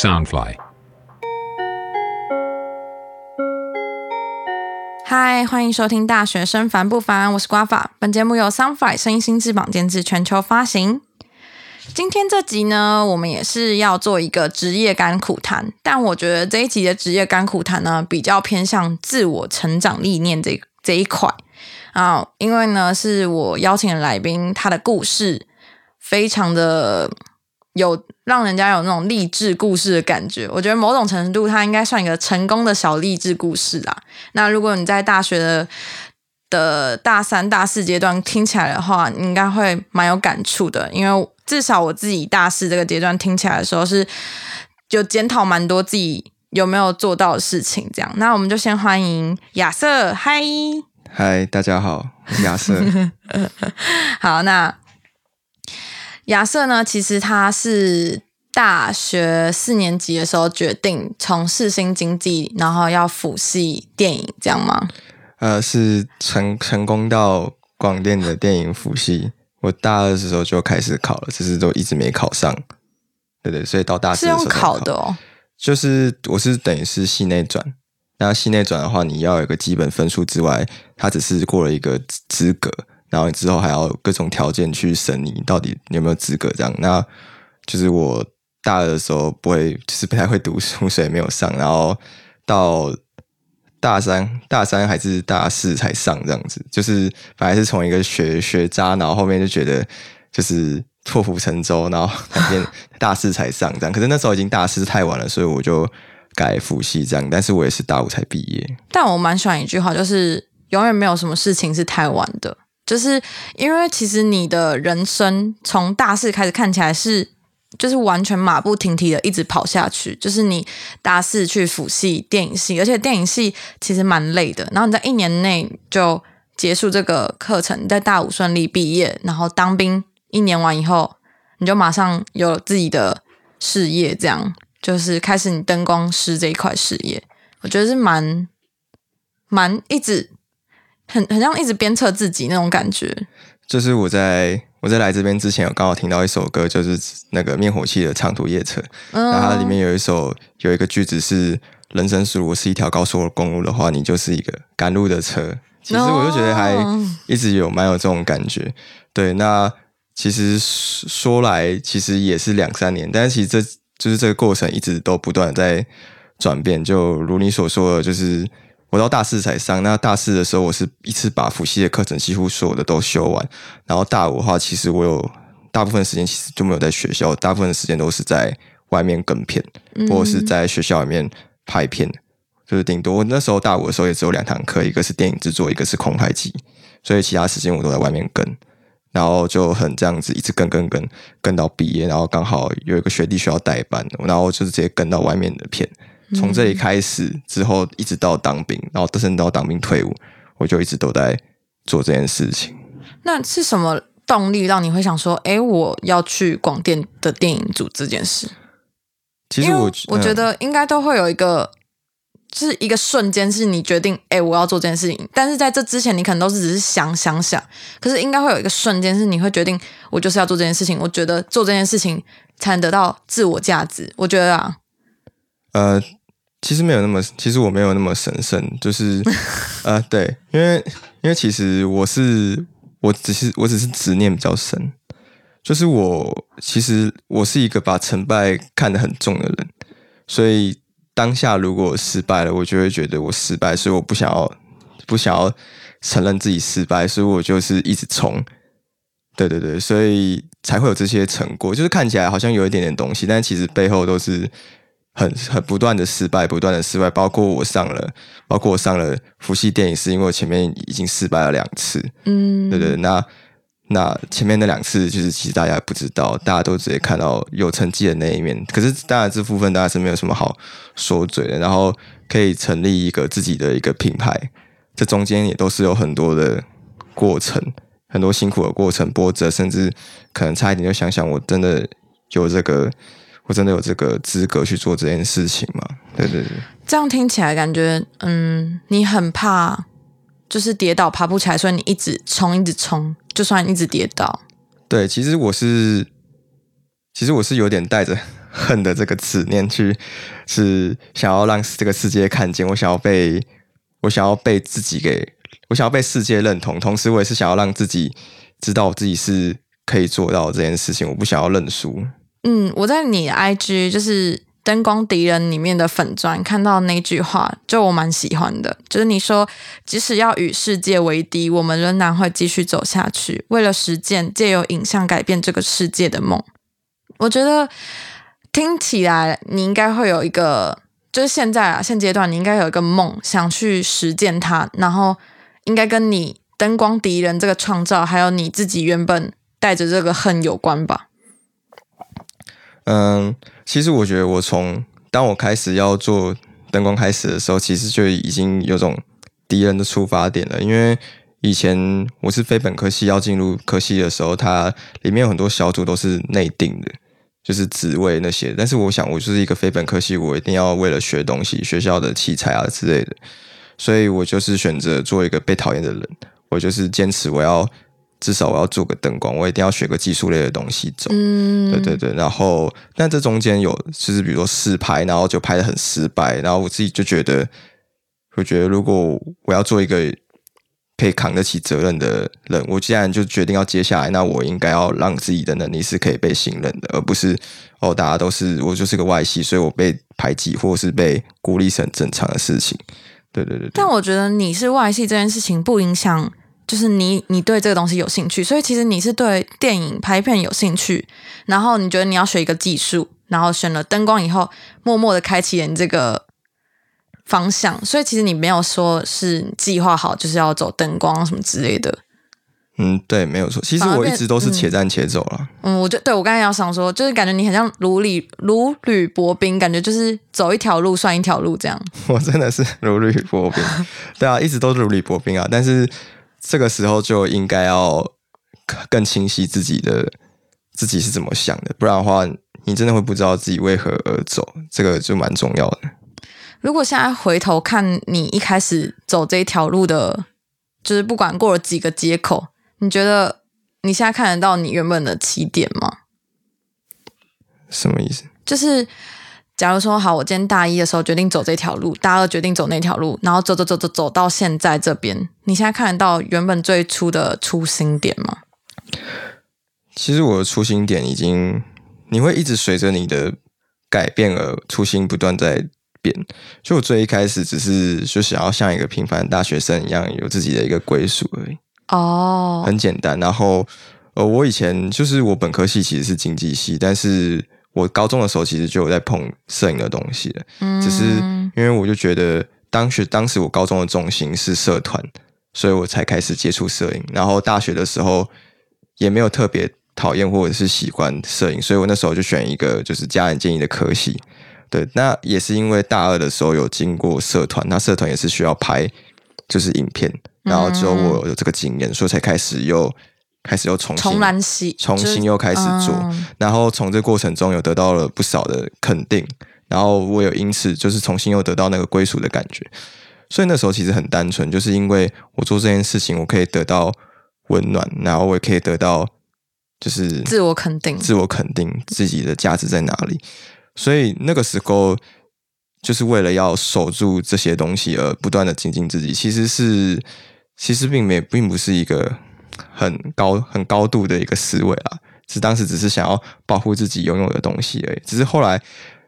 Soundfly。嗨，欢迎收听《大学生烦不烦》，我是瓜法。本节目由 Soundfly 声音新翅膀监制，全球发行。今天这集呢，我们也是要做一个职业甘苦谈，但我觉得这一集的职业甘苦谈呢，比较偏向自我成长历练这一块啊，因为呢是我邀请的来宾，他的故事非常的有让人家有那种励志故事的感觉。我觉得某种程度他应该算一个成功的小励志故事啦。那如果你在大学的大三大四阶段听起来的话，你应该会蛮有感触的，因为至少我自己大四这个阶段听起来的时候是就检讨蛮多自己有没有做到的事情这样。那我们就先欢迎亚瑟。嗨，大家好，我是亚瑟。好，那亚瑟呢，其实他是大学4年级的时候决定从事新经济，然后要辅系电影这样吗？是成功到广电的电影辅系。我大二的时候就开始考了，只是都一直没考上。对，所以到大四的时候考的哦。就是我是等于是系内转，那系内转的话，你要有一个基本分数之外，它只是过了一个资格，然后你之后还要各种条件去审你到底有没有资格这样。那就是我大二的时候不太会读书，所以没有上，然后到大三还是大四才上这样子，就是本来是从一个学渣，然后后面就觉得就是破釜沉舟，然后大四才上这样。可是那时候已经大四太晚了，所以我就改辅系这样，但是我也是大五才毕业。但我蛮喜欢一句话，就是永远没有什么事情是太晚的，就是因为其实你的人生从大四开始看起来是就是完全马不停蹄的一直跑下去，就是你大四去辅系电影系，而且电影系其实蛮累的，然后你在1年内就结束这个课程，在大五顺利毕业，然后当兵1年完以后你就马上有自己的事业这样，就是开始你灯光师这一块事业。我觉得是蛮一直很像一直鞭策自己那种感觉。就是我在来这边之前有刚好听到一首歌，就是那个灭火器的长途夜车，然后它里面有一个句子是人生如果是一条高速公路的话，你就是一个赶路的车。其实我就觉得还一直蛮有这种感觉。对，那其实说来其实也是2-3年，但是其实这就是这个过程一直都不断在转变。就如你所说的，就是我到大四才上，那大四的时候我是一次把辅系的课程几乎所有的都修完，然后大五的话其实我有大部分时间其实就没有在学校，大部分的时间都是在外面跟片，或者是在学校里面拍片，就是顶多我那时候大五的时候也只有2堂课，一个是电影制作，一个是空拍机，所以其他时间我都在外面跟，然后就很这样子一直跟到毕业，然后刚好有一个学弟需要代班，然后就直接跟到外面的片。从这里开始之后一直到当兵，然后甚至到当兵退伍，我就一直都在做这件事情。那是什么动力让你会想说我要去广电的电影组这件事？其实我觉得应该都会有一个就是一个瞬间是你决定我要做这件事情，但是在这之前你可能都是只是想，可是应该会有一个瞬间是你会决定我就是要做这件事情，我觉得做这件事情才能得到自我价值。我觉得啊其实我没有那么神圣，就是对，因为其实我只是执念比较深，就是其实我是一个把成败看得很重的人，所以当下如果失败了，我就会觉得我失败，所以我不想要承认自己失败，所以我就是一直冲。对，所以才会有这些成果，就是看起来好像有一点点东西，但其实背后都是很不断的失败，包括我上了辅系电影，是因为我前面已经失败了2次，对，那前面那2次就是其实大家不知道，大家都直接看到有成绩的那一面，可是当然这部分大家是没有什么好说嘴的，然后可以成立一个自己的一个品牌，这中间也都是有很多的过程，很多辛苦的过程波折，甚至可能差一点就想我真的有这个。我真的有这个资格去做这件事情吗？对，这样听起来感觉，你很怕就是跌倒爬不起来，所以你一直冲，就算一直跌倒。对，其实我是有点带着恨的这个字念去，是想要让这个世界看见，我想要被世界认同，同时我也是想要让自己知道我自己是可以做到这件事情，我不想要认输。嗯，我在你的 IG 就是灯光敌人里面的粉专看到那句话，就我蛮喜欢的，就是你说即使要与世界为敌，我们仍然会继续走下去，为了实践借由影像改变这个世界的梦。我觉得听起来你应该会有一个，就是现在啊，现阶段你应该有一个梦想去实践它，然后应该跟你灯光敌人这个创造还有你自己原本带着这个恨有关吧。其实我觉得我从当我开始要做灯光开始的时候，其实就已经有种敌人的出发点了，因为以前我是非本科系要进入科系的时候，它里面有很多小组都是内定的，就是职位那些，但是我想我就是一个非本科系，我一定要为了学东西，学校的器材啊之类的，所以我就是选择做一个被讨厌的人，我就是坚持至少我要做个灯光，我一定要学个技术类的东西走。对对对。然后，但这中间有就是比如说试拍，然后就拍得很失败，然后我自己就觉得，如果我要做一个可以扛得起责任的人，我既然就决定要接下来，那我应该要让自己的能力是可以被信任的，而不是大家都是我就是个外系，所以我被排挤或是被孤立是很正常的事情。对对 对, 对。但我觉得你是外系这件事情不影响。就是你对这个东西有兴趣，所以其实你是对电影拍片有兴趣，然后你觉得你要学一个技术，然后选了灯光以后，默默的开启了你这个方向，所以其实你没有说是计划好就是要走灯光什么之类的。嗯，对，没有错。其实我一直都是且战且走啦。我就对我刚才要想说，就是感觉你很像如履薄冰，感觉就是走一条路算一条路这样。我真的是如履薄冰，对啊，一直都是如履薄冰啊，但是。这个时候就应该要更清晰自己是怎么想的，不然的话你真的会不知道自己为何而走，这个就蛮重要的。如果现在回头看你一开始走这一条路的，就是不管过了几个街口，你觉得你现在看得到你原本的起点吗？什么意思？就是假如说好，我今天大一的时候决定走这条路，大二决定走那条路，然后走到现在这边，你现在看得到原本最初的初心点吗？其实我的初心点已经，你会一直随着你的改变而初心不断在变。就我最一开始只是就想要像一个平凡大学生一样，有自己的一个归属而已。哦，很简单。然后我以前就是我本科系其实是经济系，但是。我高中的时候其实就有在碰摄影的东西了，只是因为我就觉得当时我高中的重心是社团，所以我才开始接触摄影。然后大学的时候也没有特别讨厌或者是喜欢摄影，所以我那时候就选一个就是家人建议的科系。对，那也是因为大二的时候有经过社团，那社团也是需要拍就是影片，然后之后我有这个经验，所以才开始又重新又开始做，然后从这过程中有得到了不少的肯定，然后我有因此就是重新又得到那个归属的感觉。所以那时候其实很单纯，就是因为我做这件事情，我可以得到温暖，然后我也可以得到就是自我肯定自己的价值在哪里。所以那个时候就是为了要守住这些东西而不断的精进自己，其实并不是一个。很高度的一个思维啦，当时只是想要保护自己拥有的东西而已。只是后来，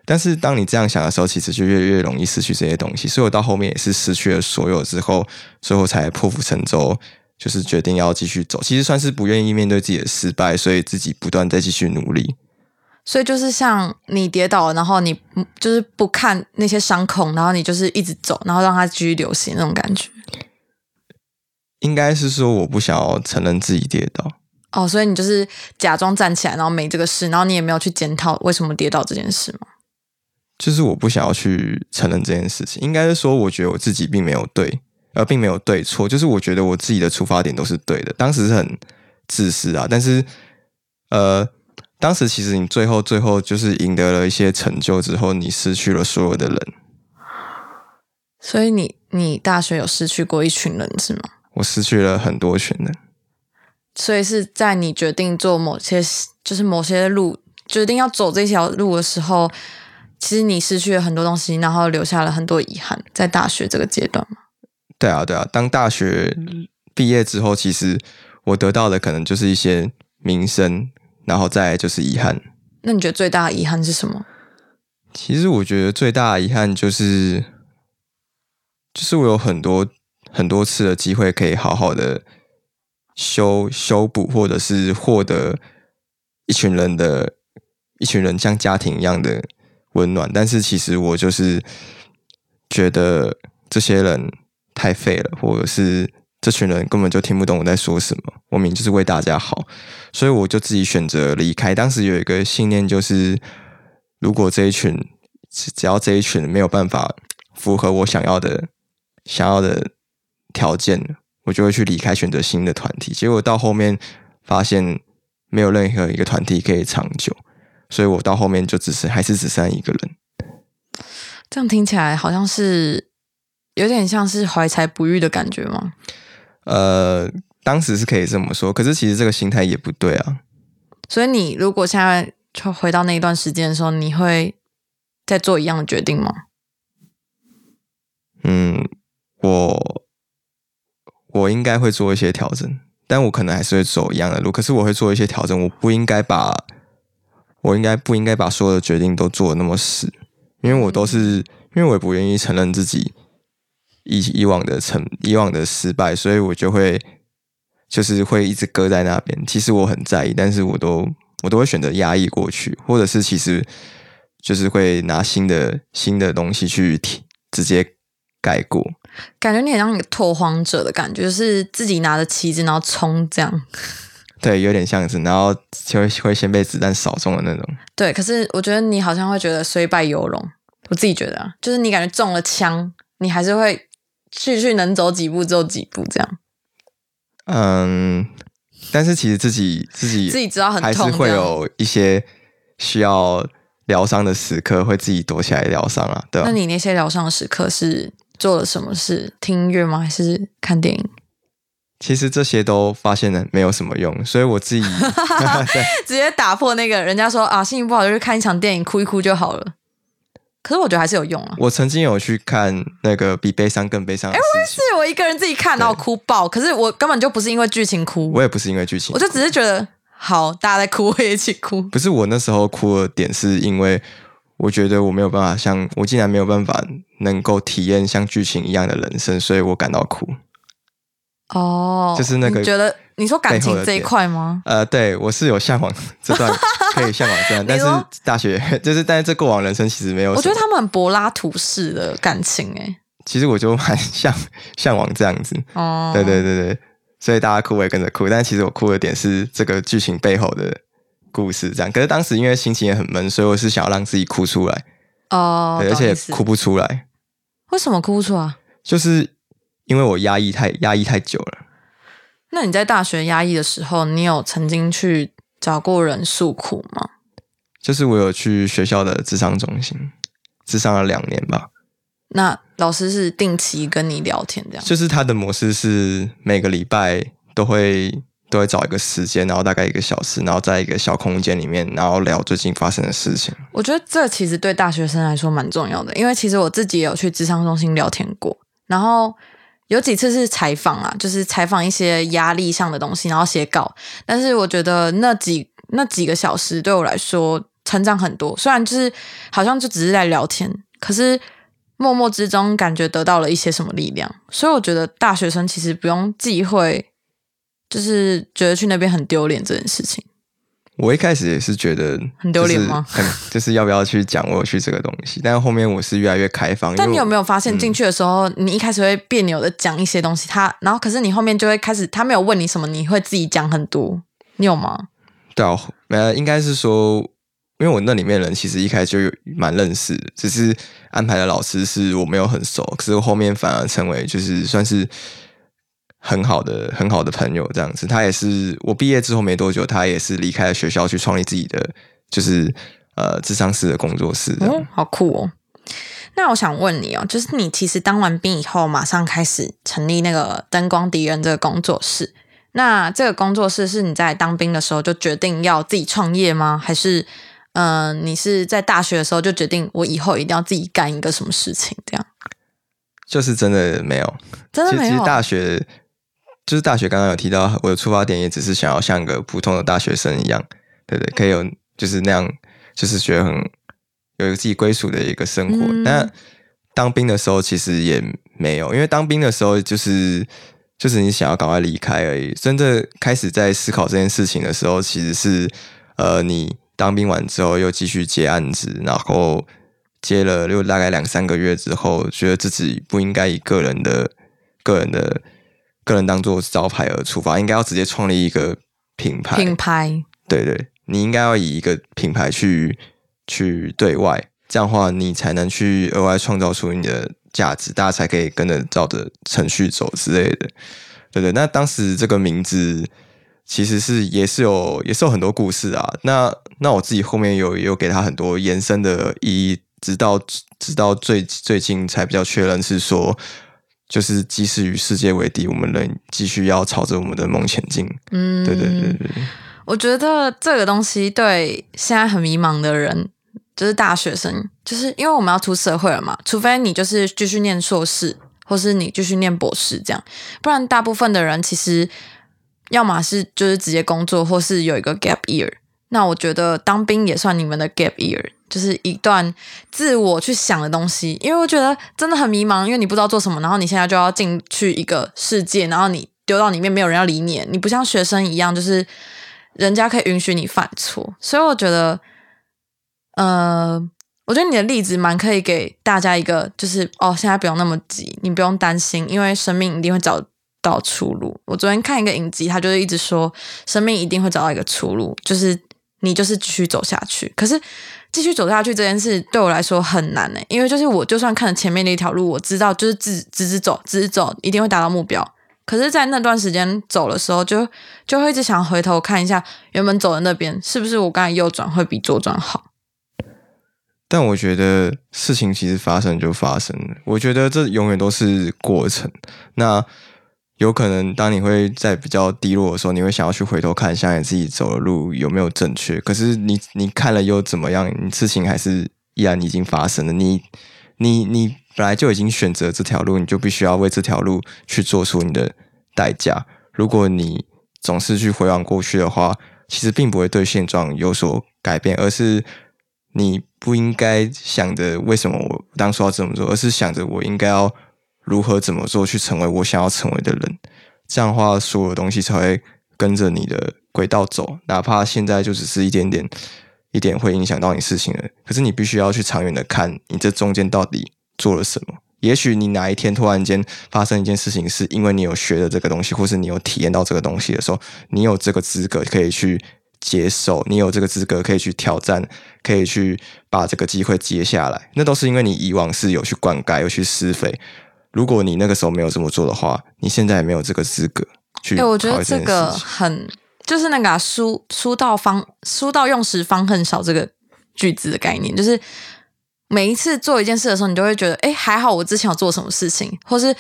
但是当你这样想的时候，其实就越容易失去这些东西。所以我到后面也是失去了所有之后，最后才破釜沉舟，就是决定要继续走。其实算是不愿意面对自己的失败，所以自己不断再继续努力。所以就是像你跌倒了，然后你就是不看那些伤口，然后你就是一直走，然后让它继续流血那种感觉。应该是说我不想要承认自己跌倒。哦，所以你就是假装站起来，然后没这个事，然后你也没有去检讨为什么跌倒这件事吗？就是我不想要去承认这件事情，应该是说我觉得我自己并没有对，并没有对错，就是我觉得我自己的出发点都是对的。当时是很自私啊，但是当时其实你最后就是赢得了一些成就之后，你失去了所有的人。所以你大学有失去过一群人是吗？我失去了很多群人，所以是在你决定做某些路决定要走这条路的时候，其实你失去了很多东西，然后留下了很多遗憾，在大学这个阶段嘛。对啊对啊，当大学毕业之后，其实我得到的可能就是一些名声，然后再来就是遗憾。那你觉得最大的遗憾是什么？其实我觉得最大的遗憾就是我有很多次的机会可以好好的修补，或者是获得一群人像家庭一样的温暖，但是其实我就是觉得这些人太废了，或者是这群人根本就听不懂我在说什么，我明明就是为大家好，所以我就自己选择离开。当时有一个信念，就是如果只要这一群没有办法符合我想要的条件，我就会去离开，选择新的团体。结果到后面发现没有任何一个团体可以长久，所以我到后面就只剩一个人。这样听起来好像是有点像是怀才不遇的感觉吗？当时是可以这么说，可是其实这个心态也不对啊。所以你如果现在就回到那一段时间的时候，你会再做一样的决定吗？我应该会做一些调整，但我可能还是会走一样的路。可是我会做一些调整，我不应该把所有的决定都做得那么死，因为我也不愿意承认自己以往的失败，所以我就会一直搁在那边。其实我很在意，但是我都会选择压抑过去，或者是其实就是会拿新的东西去直接改过。感觉你很像一个拓荒者的感觉，就是自己拿着旗子然后冲这样。对，有点像是，然后就会先被子弹扫中的那种。对，可是我觉得你好像会觉得虽败犹荣，我自己觉得啊，就是你感觉中了枪，你还是会继续能走几步走几步这样。但是其实自己知道很痛，还是会有一些需要疗伤的时刻，会自己躲起来疗伤啊，对吧？那你那些疗伤的时刻是做了什么事？听音乐吗？还是看电影？其实这些都发现了没有什么用，所以我自己直接打破那个人家说啊，心情不好就去看一场电影，哭一哭就好了。可是我觉得还是有用啊。我曾经有去看那个比悲伤更悲伤的事情。我也是，我一个人自己看，然后哭爆。可是我根本就不是因为剧情哭，我也不是因为剧情哭，我就只是觉得好，大家在哭，我也一起哭。不是，我那时候哭的点是因为我觉得我没有办法像我竟然没有办法能够体验像剧情一样的人生，所以我感到哭。哦，就是那个你觉得你说感情这一块吗？对，我是有向往这段，可以向往这段，但是大学就是，但是这过往人生其实没有什么。我觉得他们很柏拉图式的感情哎。其实我就蛮向往这样子。哦，对对对对，所以大家哭我也跟着哭，但其实我哭的点是这个剧情背后的故事这样。可是当时因为心情也很闷，所以我是想要让自己哭出来。哦，对，而且哭不出来。为什么哭不出来？就是因为我压抑太久了。那你在大学压抑的时候，你有曾经去找过人诉苦吗？就是我有去学校的諮商中心，諮商了2年吧。那老师是定期跟你聊天这样？就是他的模式是每个礼拜都会找一个时间，然后大概1个小时，然后在一个小空间里面，然后聊最近发生的事情。我觉得这其实对大学生来说蛮重要的，因为其实我自己也有去諮商中心聊天过，然后有几次是采访啊，就是采访一些压力上的东西，然后写稿。但是我觉得那几个小时对我来说成长很多，虽然就是好像就只是在聊天，可是默默之中感觉得到了一些什么力量。所以我觉得大学生其实不用忌讳，就是觉得去那边很丢脸这件事情。我一开始也是觉得很丢脸吗？就是要不要去讲我有去这个东西，但后面我是越来越开放。但你有没有发现进去的时候，你一开始会别扭的讲一些东西，然后可是你后面就会开始，他没有问你什么，你会自己讲很多，你有吗？对啊，应该是说，因为我那里面的人其实一开始就蛮认识的，只是安排的老师是我没有很熟，可是后面反而成为就是算是很好的朋友这样子。他也是我毕业之后没多久，他也是离开了学校去创立自己的就是諮商师的工作室这样。哦，好酷哦。那我想问你哦，就是你其实当完兵以后马上开始成立那个灯光敌人这个工作室，那这个工作室是你在当兵的时候就决定要自己创业吗？还是你是在大学的时候就决定我以后一定要自己干一个什么事情这样？就是真的没有，真的没有。其实大学就是大学，刚刚有提到我的出发点也只是想要像个普通的大学生一样，对不对？可以有就是那样，就是觉得很有一个自己归属的一个生活。那当兵的时候其实也没有，因为当兵的时候就是你想要赶快离开而已。真的开始在思考这件事情的时候，其实是你当兵完之后又继续接案子，然后接了又大概2-3个月之后，觉得自己不应该以个人当做招牌而出发，应该要直接创立一个品牌，对对，你应该要以一个品牌去对外，这样的话你才能去额外创造出你的价值，大家才可以跟着照着程序走之类的，对对。那当时这个名字其实是也是有很多故事啊。那我自己后面也有给他很多延伸的意义，直到最近才比较确认是说，就是即使与世界为敌，我们仍继续要朝着我们的梦前进。嗯，对对对对。我觉得这个东西对现在很迷茫的人，就是大学生，就是因为我们要出社会了嘛，除非你就是继续念硕士，或是你继续念博士这样，不然大部分的人其实要么是就是直接工作，或是有一个 gap year。 那我觉得当兵也算你们的 gap year， 就是一段自我去想的东西，因为我觉得真的很迷茫，因为你不知道做什么，然后你现在就要进去一个世界，然后你丢到里面没有人要理你，你不像学生一样就是人家可以允许你犯错。所以我觉得你的例子蛮可以给大家一个，就是现在不用那么急，你不用担心，因为生命一定会找到出路。我昨天看一个影集，他就是一直说生命一定会找到一个出路，就是你就是继续走下去。可是继续走下去这件事对我来说很难因为就是我就算看了前面的一条路，我知道就是直走一定会达到目标，可是在那段时间走的时候就会一直想回头看一下原本走的那边是不是我刚才右转会比左转好。但我觉得事情其实发生就发生了，我觉得这永远都是过程。那有可能当你会在比较低落的时候，你会想要去回头看一下你自己走的路有没有正确，可是你看了又怎么样？你事情还是依然已经发生了，你本来就已经选择这条路，你就必须要为这条路去做出你的代价。如果你总是去回望过去的话，其实并不会对现状有所改变，而是你不应该想着为什么我当初要这么做，而是想着我应该要如何怎么做去成为我想要成为的人。这样的话所有东西才会跟着你的轨道走，哪怕现在就只是一点会影响到你事情了，可是你必须要去长远的看你这中间到底做了什么。也许你哪一天突然间发生一件事情，是因为你有学的这个东西，或是你有体验到这个东西的时候，你有这个资格可以去接受，你有这个资格可以去挑战，可以去把这个机会接下来，那都是因为你以往是有去灌溉，有去施肥。如果你那个时候没有这么做的话，你现在也没有这个资格去考虑这件事情。我觉得这个很就是那个书到用时方恨少这个句子的概念，就是每一次做一件事的时候，你都会觉得还好我之前有做什么事情，或是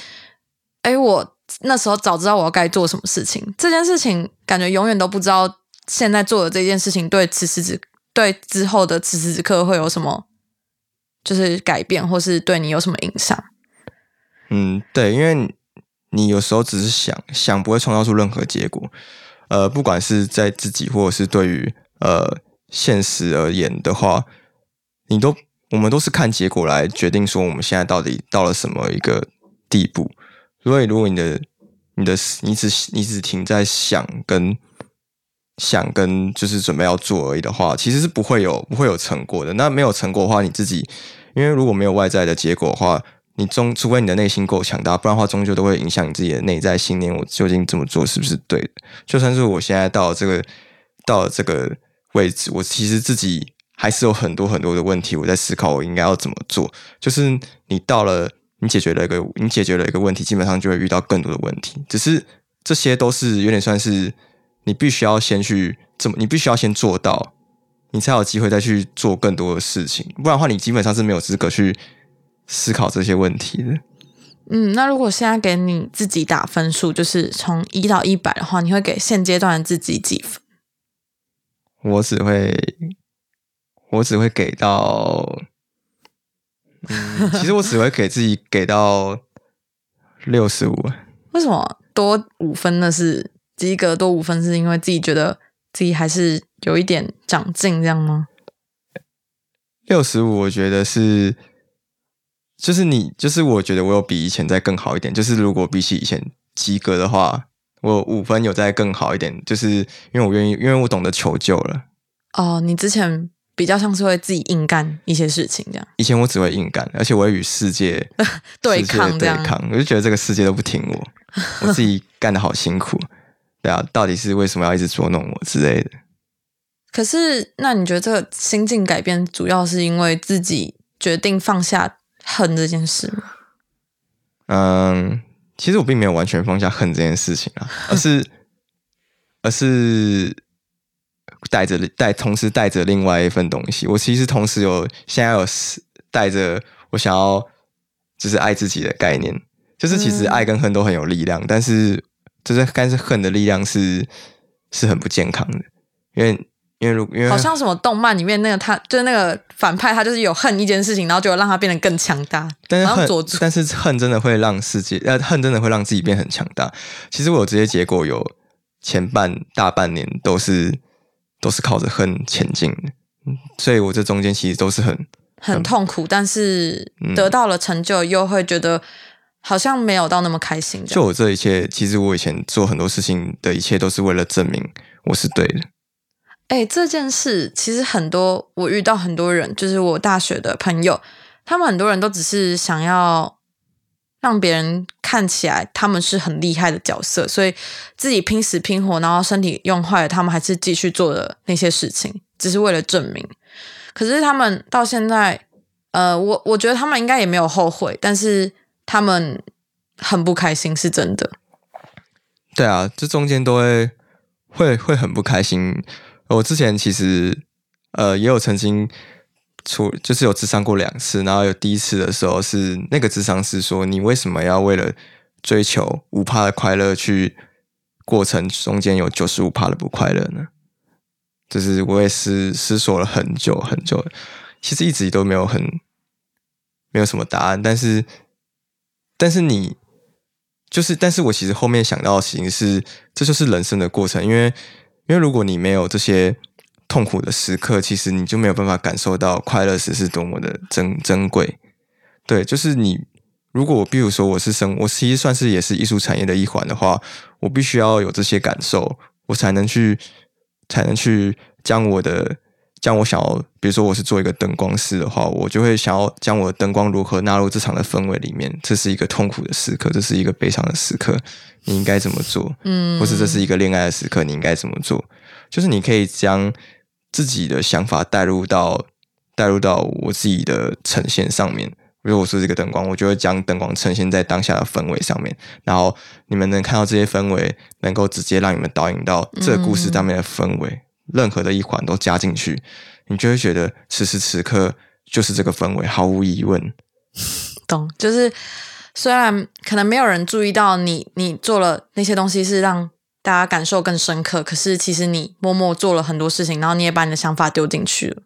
我那时候早知道我要该做什么事情。这件事情感觉永远都不知道现在做的这件事情对之后的此时此刻会有什么就是改变，或是对你有什么影响。嗯，对，因为你有时候只是想不会创造出任何结果。不管是在自己或者是对于现实而言的话，我们都是看结果来决定说我们现在到底到了什么一个地步。所以如果你只停在想跟就是准备要做而已的话，其实是不会有成果的。那没有成果的话，你自己因为如果没有外在的结果的话，你除非你的内心够强大，不然的话终究都会影响你自己的内在信念，我究竟这么做是不是对的。就算是我现在到了这个位置，我其实自己还是有很多很多的问题，我在思考我应该要怎么做。就是你解决了一个问题，基本上就会遇到更多的问题，只是这些都是有点算是你必须要先做到，你才有机会再去做更多的事情，不然的话你基本上是没有资格去思考这些问题的。嗯，那如果现在给你自己打分数，就是从1到100的话，你会给现阶段的自己几分？我只会我只会给到，其实我只会给自己给到65。为什么多5分的是及格多5分，是因为自己觉得自己还是有一点长进这样吗？65我觉得是，就是你，就是我觉得我有比以前再更好一点，就是如果比起以前及格的话，我5分有再更好一点，就是因为我愿意，因为我懂得求救了。哦，你之前比较像是会自己硬干一些事情这样。以前我只会硬干，而且我会与世界对抗，我就觉得这个世界都不听我，我自己干得好辛苦。对啊，到底是为什么要一直捉弄我之类的。可是那你觉得这个心境改变主要是因为自己决定放下恨这件事吗？其实我并没有完全放下恨这件事情啊，而是同时带着另外一份东西。我其实同时现在有带着我想要就是爱自己的概念，就是其实爱跟恨都很有力量，但是恨的力量是很不健康的，因为好像什么动漫里面那个他就是那个反派，他就是有恨一件事情，然后就让他变得更强大，但是恨真的会让恨真的会让自己变很强大。其实我有这些结果，有大半年都是靠着恨前进的，所以我这中间其实都是很痛苦，但是得到了成就又会觉得好像没有到那么开心。就我这一切，其实我以前做很多事情的一切都是为了证明我是对的。欸，这件事其实我遇到很多人，就是我大学的朋友，他们很多人都只是想要让别人看起来他们是很厉害的角色，所以自己拼死拼活，然后身体用坏了，他们还是继续做的那些事情，只是为了证明。可是他们到现在我觉得他们应该也没有后悔，但是他们很不开心，是真的。对啊，这中间都会很不开心。我之前其实也有曾经就是有咨商过2次，然后有第一次的时候是那个咨商师说，你为什么要为了追求 5% 的快乐去过程中间有 95% 的不快乐呢？就是我也是思索了很久很久，其实一直都没有什么答案，但是我其实后面想到的事情是，这就是人生的过程，因为如果你没有这些痛苦的时刻，其实你就没有办法感受到快乐时是多么的珍贵。对，就是你如果比如说我其实算是也是艺术产业的一环的话，我必须要有这些感受，我才能去将我想要，比如说我是做一个灯光师的话，我就会想要将我的灯光如何纳入这场的氛围里面。这是一个痛苦的时刻，这是一个悲伤的时刻，你应该怎么做？或是这是一个恋爱的时刻，你应该怎么做？就是你可以将自己的想法带入到我自己的呈现上面。比如我说这个灯光，我就会将灯光呈现在当下的氛围上面，然后你们能看到这些氛围，能够直接让你们导引到这个故事上面的氛围。任何的一环都加进去，你就会觉得此时此刻就是这个氛围，毫无疑问。懂，就是虽然可能没有人注意到你做了那些东西是让大家感受更深刻，可是其实你默默做了很多事情，然后你也把你的想法丢进去了，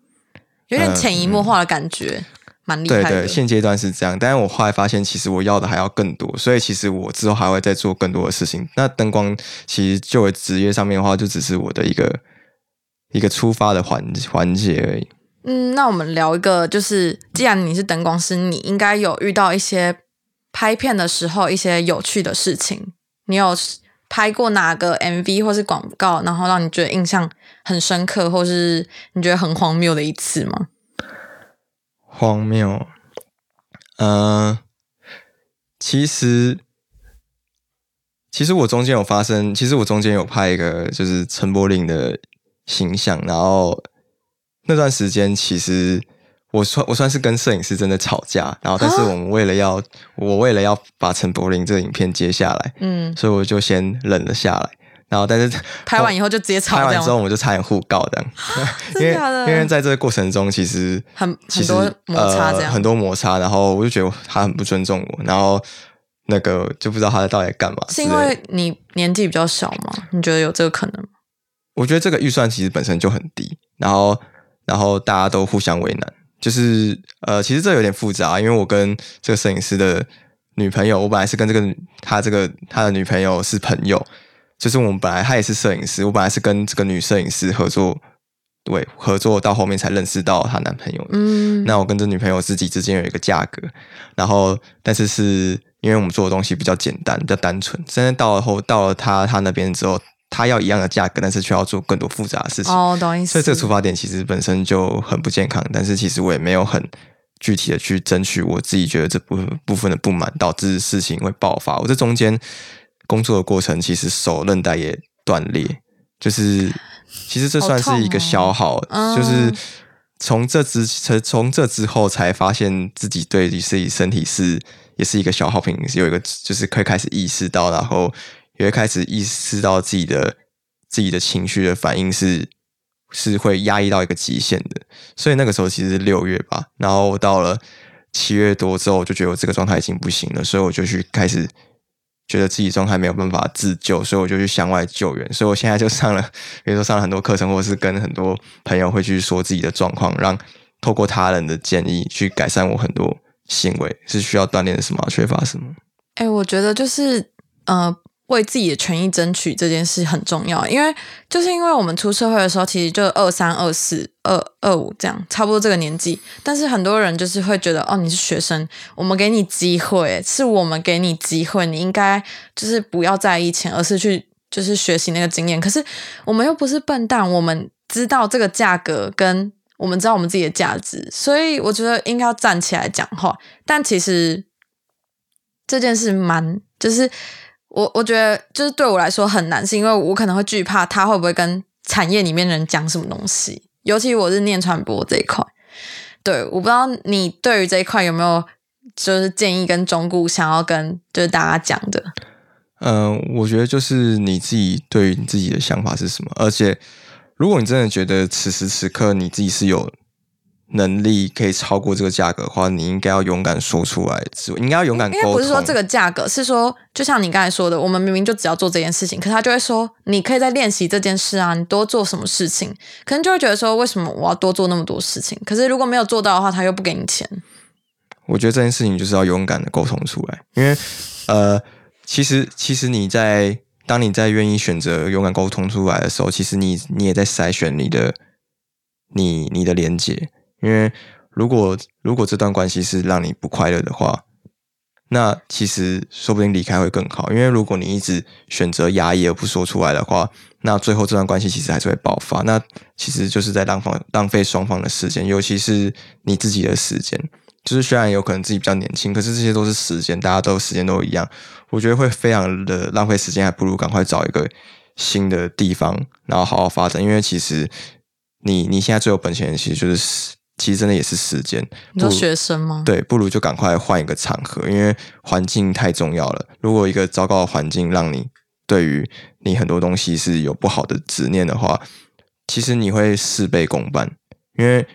有点潜移默化的感觉，蛮厉害的。对对，现阶段是这样，但是我后来发现其实我要的还要更多，所以其实我之后还会再做更多的事情。那灯光其实就我职业上面的话，就只是我的一个出发的环节而已。那我们聊一个，就是既然你是灯光师，你应该有遇到一些拍片的时候一些有趣的事情。你有拍过哪个 MV 或是广告，然后让你觉得印象很深刻，或是你觉得很荒谬的一次吗？荒谬，其实我中间有拍一个就是陈柏霖的形象，然后那段时间其实我算是跟摄影师真的吵架，然后但是我为了要把陈柏霖这个影片接下来，所以我就先忍了下来，然后但是拍完以后就直接吵，拍完之后我们就差点互告这样。因为在这个过程中其实很多摩擦这样，很多摩擦，然后我就觉得他很不尊重我，然后那个就不知道他到底干嘛。是因为你年纪比较小吗？你觉得有这个可能吗？我觉得这个预算其实本身就很低，然后然后大家都互相为难，就是其实这有点复杂，因为我跟这个摄影师的女朋友，我本来是跟他的女朋友是朋友，就是我们本来他也是摄影师，我本来是跟这个女摄影师合作，对，合作到后面才认识到她男朋友。嗯，那我跟这女朋友自己之间有一个价格，然后但是是因为我们做的东西比较简单，比较单纯，真的到了她那边之后，她要一样的价格，但是却要做更多复杂的事情。哦，懂意思。所以这个出发点其实本身就很不健康，但是其实我也没有很具体的去争取我自己觉得这部分的不满，导致事情会爆发。我这中间工作的过程，其实手韧带也断裂，就是其实这算是一个消耗，哦，就是从这之后才发现自己对自己身体也是一个消耗品，有一个就是会开始意识到，然后也会开始意识到自己的情绪的反应是会压抑到一个极限的。所以那个时候其实是6月吧，然后我到了7月多之后，我就觉得我这个状态已经不行了，所以我就去开始觉得自己状态没有办法自救，所以我就去向外救援。所以我现在就比如说上了很多课程，或者是跟很多朋友会去说自己的状况，让透过他人的建议去改善我很多行为是需要锻炼什么，缺乏什么。我觉得就是为自己的权益争取这件事很重要，因为我们出社会的时候，其实就23、24、25这样，差不多这个年纪。但是很多人就是会觉得，哦，你是学生，我们给你机会，是我们给你机会，你应该就是不要在意钱，而是去就是学习那个经验。可是我们又不是笨蛋，我们知道这个价格，跟我们知道我们自己的价值，所以我觉得应该要站起来讲话。但其实这件事就是。我觉得就是对我来说很难，是因为我可能会惧怕他会不会跟产业里面人讲什么东西，尤其我是念传播这一块。对，我不知道你对于这一块有没有就是建议跟忠告想要跟就是大家讲的。我觉得就是你自己对于你自己的想法是什么，而且如果你真的觉得此时此刻你自己是有能力可以超过这个价格的话，你应该要勇敢说出来，应该要勇敢沟通。因为不是说这个价格，是说就像你刚才说的，我们明明就只要做这件事情，可是他就会说你可以再练习这件事啊，你多做什么事情，可能就会觉得说为什么我要多做那么多事情，可是如果没有做到的话，他又不给你钱。我觉得这件事情就是要勇敢的沟通出来，因为其实当你在愿意选择勇敢沟通出来的时候，其实你也在筛选你的连结。因为如果这段关系是让你不快乐的话，那其实说不定离开会更好。因为如果你一直选择压抑而不说出来的话，那最后这段关系其实还是会爆发。那其实就是在浪费双方的时间，尤其是你自己的时间。就是虽然有可能自己比较年轻，可是这些都是时间，大家都时间都一样。我觉得会非常的浪费时间，还不如赶快找一个新的地方，然后好好发展。因为其实你现在最有本钱的其实就是。其实真的也是时间。你说学生吗？对，不如就赶快换一个场合，因为环境太重要了。如果一个糟糕的环境让你对于你很多东西是有不好的执念的话，其实你会事倍功半。因为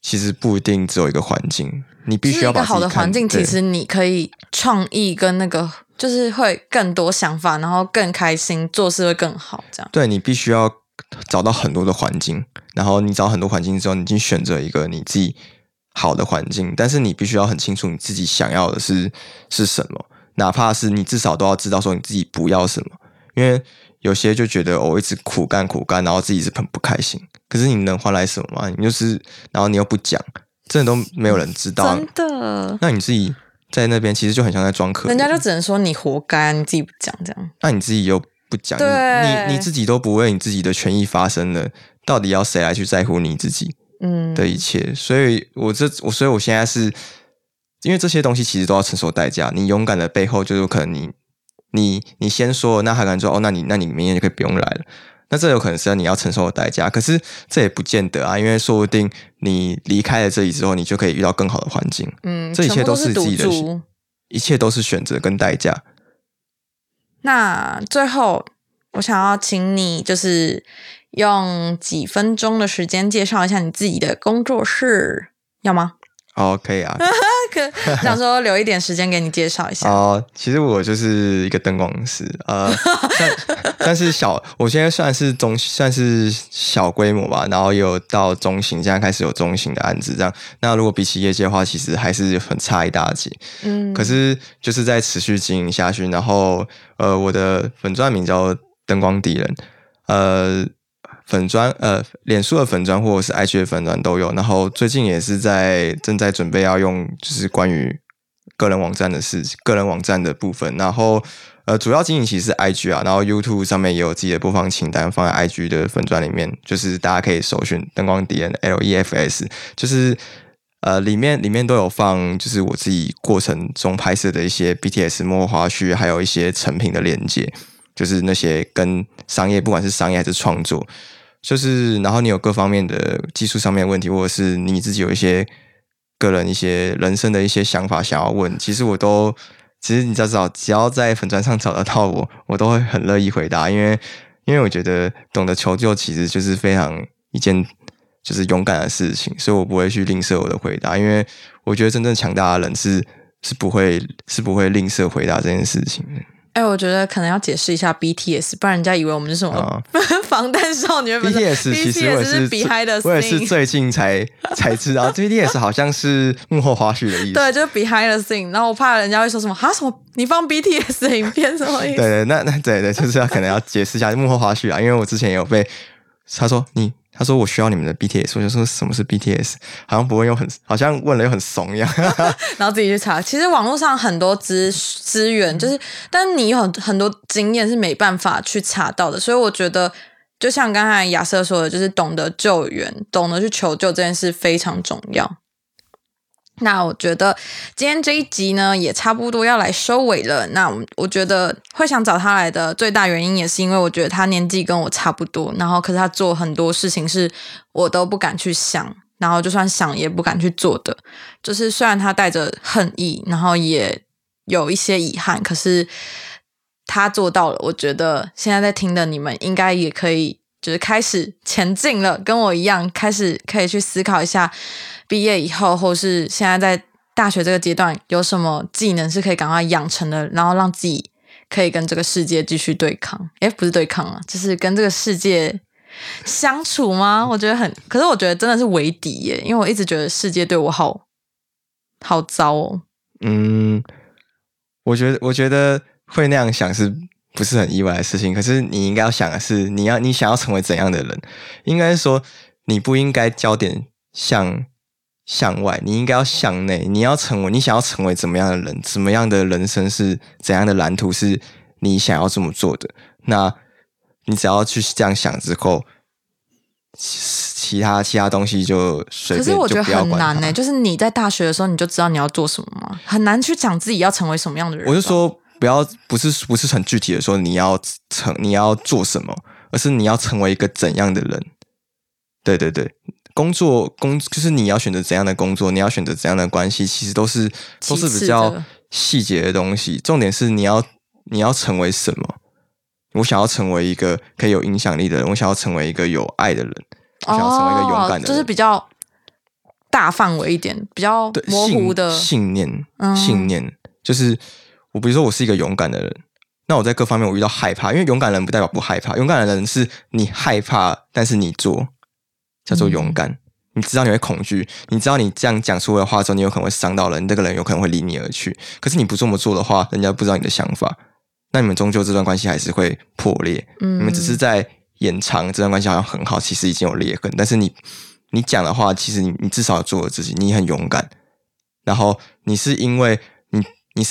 其实不一定只有一个环境，你必须要把自己看，一个好的环境，其实你可以创意跟那个就是会更多想法，然后更开心，做事会更好这样。对，你必须要找到很多的环境，然后你找很多环境之后，你已经选择一个你自己好的环境，但是你必须要很清楚你自己想要的是什么，哪怕是你至少都要知道说你自己不要什么。因为有些就觉得我一直苦干，然后自己是很不开心，可是你能换来什么吗？你就是然后你又不讲，真的都没有人知道，真的。那你自己在那边其实就很像在装可怜，人家就只能说你活该，你自己不讲这样。那你自己又不讲，你自己都不为你自己的权益发声了，到底要谁来去在乎你自己的一切？所以我现在是因为这些东西其实都要承受代价。你勇敢的背后，就是可能你先说了，那他可能说哦，那你明天就可以不用来了。那这有可能是你要承受的代价，可是这也不见得啊，因为说不定你离开了这里之后，你就可以遇到更好的环境。这一切都是自己的，一切都是选择跟代价。那最后，我想要请你就是用几分钟的时间介绍一下你自己的工作室，要吗？哦，可以啊。可想说留一点时间给你介绍一下。哦，其实我就是一个灯光师，但是我现在算是小规模吧，然后有到中型，现在开始有中型的案子这样。那如果比起业界的话，其实还是很差一大截。嗯，可是就是在持续经营下去，然后我的粉专名叫灯光敌人，脸书的粉专或者是 IG 的粉专都有，然后最近也是正在准备要用就是关于个人网站的部分，然后主要经营其实是 IG 啊，然后 YouTube 上面也有自己的播放清单放在 IG 的粉专里面，就是大家可以搜寻灯光敌人 LEFS， 就是里面都有放就是我自己过程中拍摄的一些 BTS 幕后花絮，还有一些成品的链接，就是那些跟商业不管是商业还是创作，就是然后你有各方面的技术上面的问题，或者是你自己有一些个人一些人生的一些想法想要问，其实你只要在粉专上找得到我都会很乐意回答，因为我觉得懂得求救其实就是非常一件就是勇敢的事情，所以我不会去吝啬我的回答，因为我觉得真正强大的人是不会吝啬回答这件事情。我觉得可能要解释一下 BTS， 不然人家以为我们是什么、防弹少女。BTS 其实我也是最近才知道，BTS 好像是幕后花絮的意思。对，就是 behind the scene。然后我怕人家会说什么哈什么，你放 BTS 的影片什么意思？对，那对，就是可能要解释一下幕后花絮啊，因为我之前也有被他说我需要你们的 BTS， 我就说什么是 BTS， 好像问了又很怂一样然后自己去查，其实网络上很多资源，就是但你有很多经验是没办法去查到的，所以我觉得就像刚才亚瑟说的，就是懂得救援，懂得去求救这件事非常重要。那我觉得今天这一集呢也差不多要来收尾了，那我觉得会想找他来的最大原因也是因为我觉得他年纪跟我差不多，然后可是他做很多事情是我都不敢去想，然后就算想也不敢去做的，就是虽然他带着恨意，然后也有一些遗憾，可是他做到了，我觉得现在在听的你们应该也可以就是开始前进了，跟我一样开始可以去思考一下毕业以后或是现在在大学这个阶段有什么技能是可以赶快养成的，然后让自己可以跟这个世界继续对抗，不是对抗啊，就是跟这个世界相处吗？可是我觉得真的是为敌耶，因为我一直觉得世界对我好糟哦。我觉得会那样想是不是很意外的事情，可是你应该要想的是你想要成为怎样的人，应该说你不应该焦点向外，你应该要向内，你想要成为怎么样的人，怎么样的人生是怎样的蓝图是你想要这么做的，那你只要去这样想之后，其他东西就随便，可是我觉得很难耶，就是你在大学的时候你就知道你要做什么吗？很难去讲自己要成为什么样的人。我就说不是很具体的说你要做什么，而是你要成为一个怎样的人。对对对，就是你要选择怎样的工作，你要选择怎样的关系，其实都是比较细节的东西。重点是你要成为什么？我想要成为一个可以有影响力的人，我想要成为一个有爱的人，我想要成为一个勇敢的人，就是比较大范围一点，比较模糊的信念，就是。比如说我是一个勇敢的人，那我在各方面我遇到害怕，因为勇敢的人不代表不害怕，勇敢的人是你害怕但是你做叫做勇敢，你知道你会恐惧，你知道你这样讲出的话之后你有可能会伤到人，这个人有可能会离你而去，可是你不这么做的话人家不知道你的想法，那你们终究这段关系还是会破裂，你们只是在延长这段关系好像很好，其实已经有裂痕，但是你讲的话其实你至少做了自己，你很勇敢，然后你是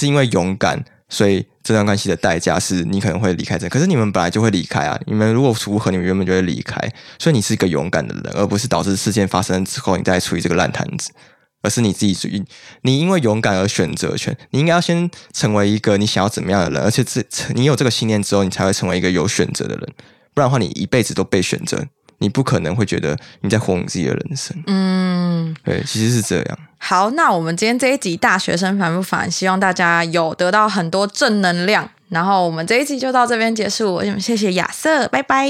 因为勇敢，所以这段关系的代价是你可能会离开这，可是你们本来就会离开啊！你们如果不和，你们原本就会离开，所以你是一个勇敢的人，而不是导致事件发生之后你再处理这个烂摊子，而是你自己，你因为勇敢而选择权，你应该要先成为一个你想要怎么样的人，而且你有这个信念之后，你才会成为一个有选择的人，不然的话你一辈子都被选择，你不可能会觉得你在活你自己的人生。对，其实是这样。好，那我们今天这一集大学生烦不烦，希望大家有得到很多正能量，然后我们这一集就到这边结束，谢谢亚瑟，拜拜。